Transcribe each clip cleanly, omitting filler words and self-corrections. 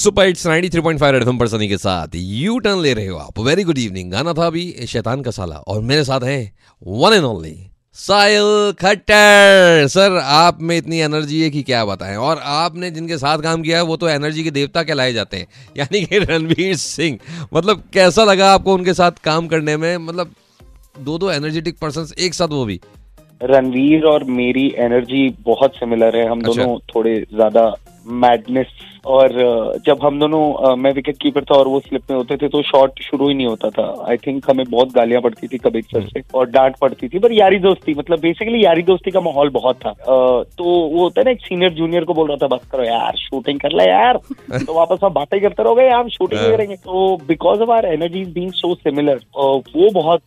Super hits 93.5 red FM पर सनी के साथ यू टर्न ले रहे हो आप। Very good evening. गाना था अभी शैतान का साला, और मेरे साथ है one and only Sahil Khattar. Sir आप में इतनी एनर्जी है कि क्या बताएं, और आपने जिनके साथ काम किया है वो तो एनर्जी के देवता कहलाए जाते हैं, यानी कि रणवीर सिंह। मतलब कैसा लगा आपको उनके साथ काम करने में? मतलब दो एनर्जेटिक पर्संस एक साथ, वो भी। रणवीर और मेरी एनर्जी बहुत सिमिलर है। हम दोनों थोड़े ज्यादा मैडनेस, और जब हम दोनों, मैं विकेट कीपर था और वो स्लिप में होते थे तो शॉट शुरू ही नहीं होता था। आई थिंक हमें बहुत गालियां पड़ती थी कबीर सर से और डांट पड़ती थी, पर यारी दोस्ती, मतलब बेसिकली यारी दोस्ती का माहौल बहुत था। तो वो होता है ना, एक सीनियर जूनियर को बोल रहा था बस करो यार, शूटिंग कर ले यार, तो वापस हम बातें करते रहोगे, हम शूटिंग करेंगे। तो because of our energies being so similar, वो बहुत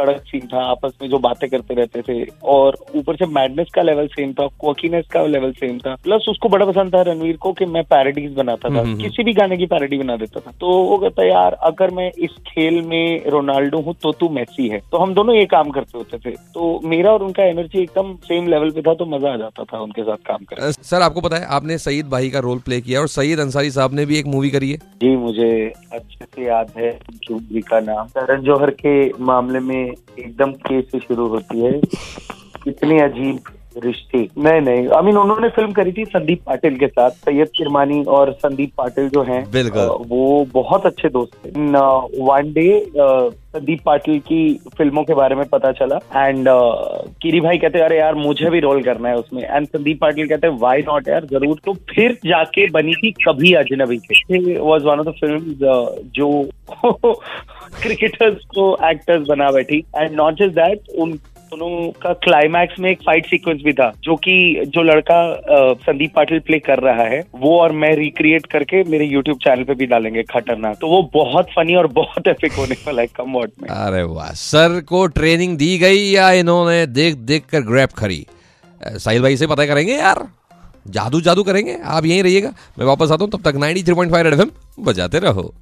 कड़क सीन था, आपस में जो बातें करते रहते थे, और ऊपर से मैडनेस का लेवल सेम था, क्वॉकीनेस का लेवल सेम था। प्लस उसको बड़ा पसंद था रणवीर को कि मैं पैरोडीज बनाता था, किसी भी गाने की पैरोडी बना देता था। तो वो कहता यार अगर मैं इस खेल में रोनाल्डो हूँ तो तू मेसी है, तो हम दोनों ये काम करते होते थे। तो मेरा और उनका एनर्जी एकदम सेम लेवल पे था, तो मजा आ जाता था उनके साथ काम करके। सर आपको पता है आपने सईद भाई का रोल प्ले किया, और सैयद अंसारी साहब ने भी एक मूवी करी है। जी मुझे अच्छे से याद है जुगरी का नाम। करण जौहर के मामले में एकदम केस से शुरू होती है, इतनी अजीब रिश्ते। नहीं, आई मीन उन्होंने फिल्म करी थी संदीप पाटिल के साथ। सैयद किरमानी और संदीप पाटिल जो हैं वो बहुत अच्छे दोस्त थे। वन डे संदीप पाटिल की फिल्मों के बारे में पता चला, एंड कीरी भाई कहते अरे यार मुझे भी रोल करना है उसमें, एंड संदीप पाटिल कहते वाई नॉट यार जरूर। तो फिर जाके बनी थी Kabhi Ajnabi. Was one of the films जो क्रिकेटर्स को एक्टर्स बना बैठी, एंड नॉट जस्ट दैट, उन दोनों का क्लाइमैक्स में एक फाइट सीक्वेंस भी था, जो कि जो लड़का संदीप पाटिल प्ले कर रहा है वो और मैं रिक्रिएट करके मेरे YouTube चैनल पे भी डालेंगे खतरनाक। तो वो बहुत फनी और बहुत एपिक होने वाला है कम वर्ड में। अरे वाह, सर को ट्रेनिंग दी गई या इन्होंने देख कर ग्रैप खरी? साहिल भाई से पता करेंगे यार, जादू करेंगे। आप यहीं रहिएगा, मैं वापस आता हूँ, तब तक 93.5 रेड एफएम बजाते रहो।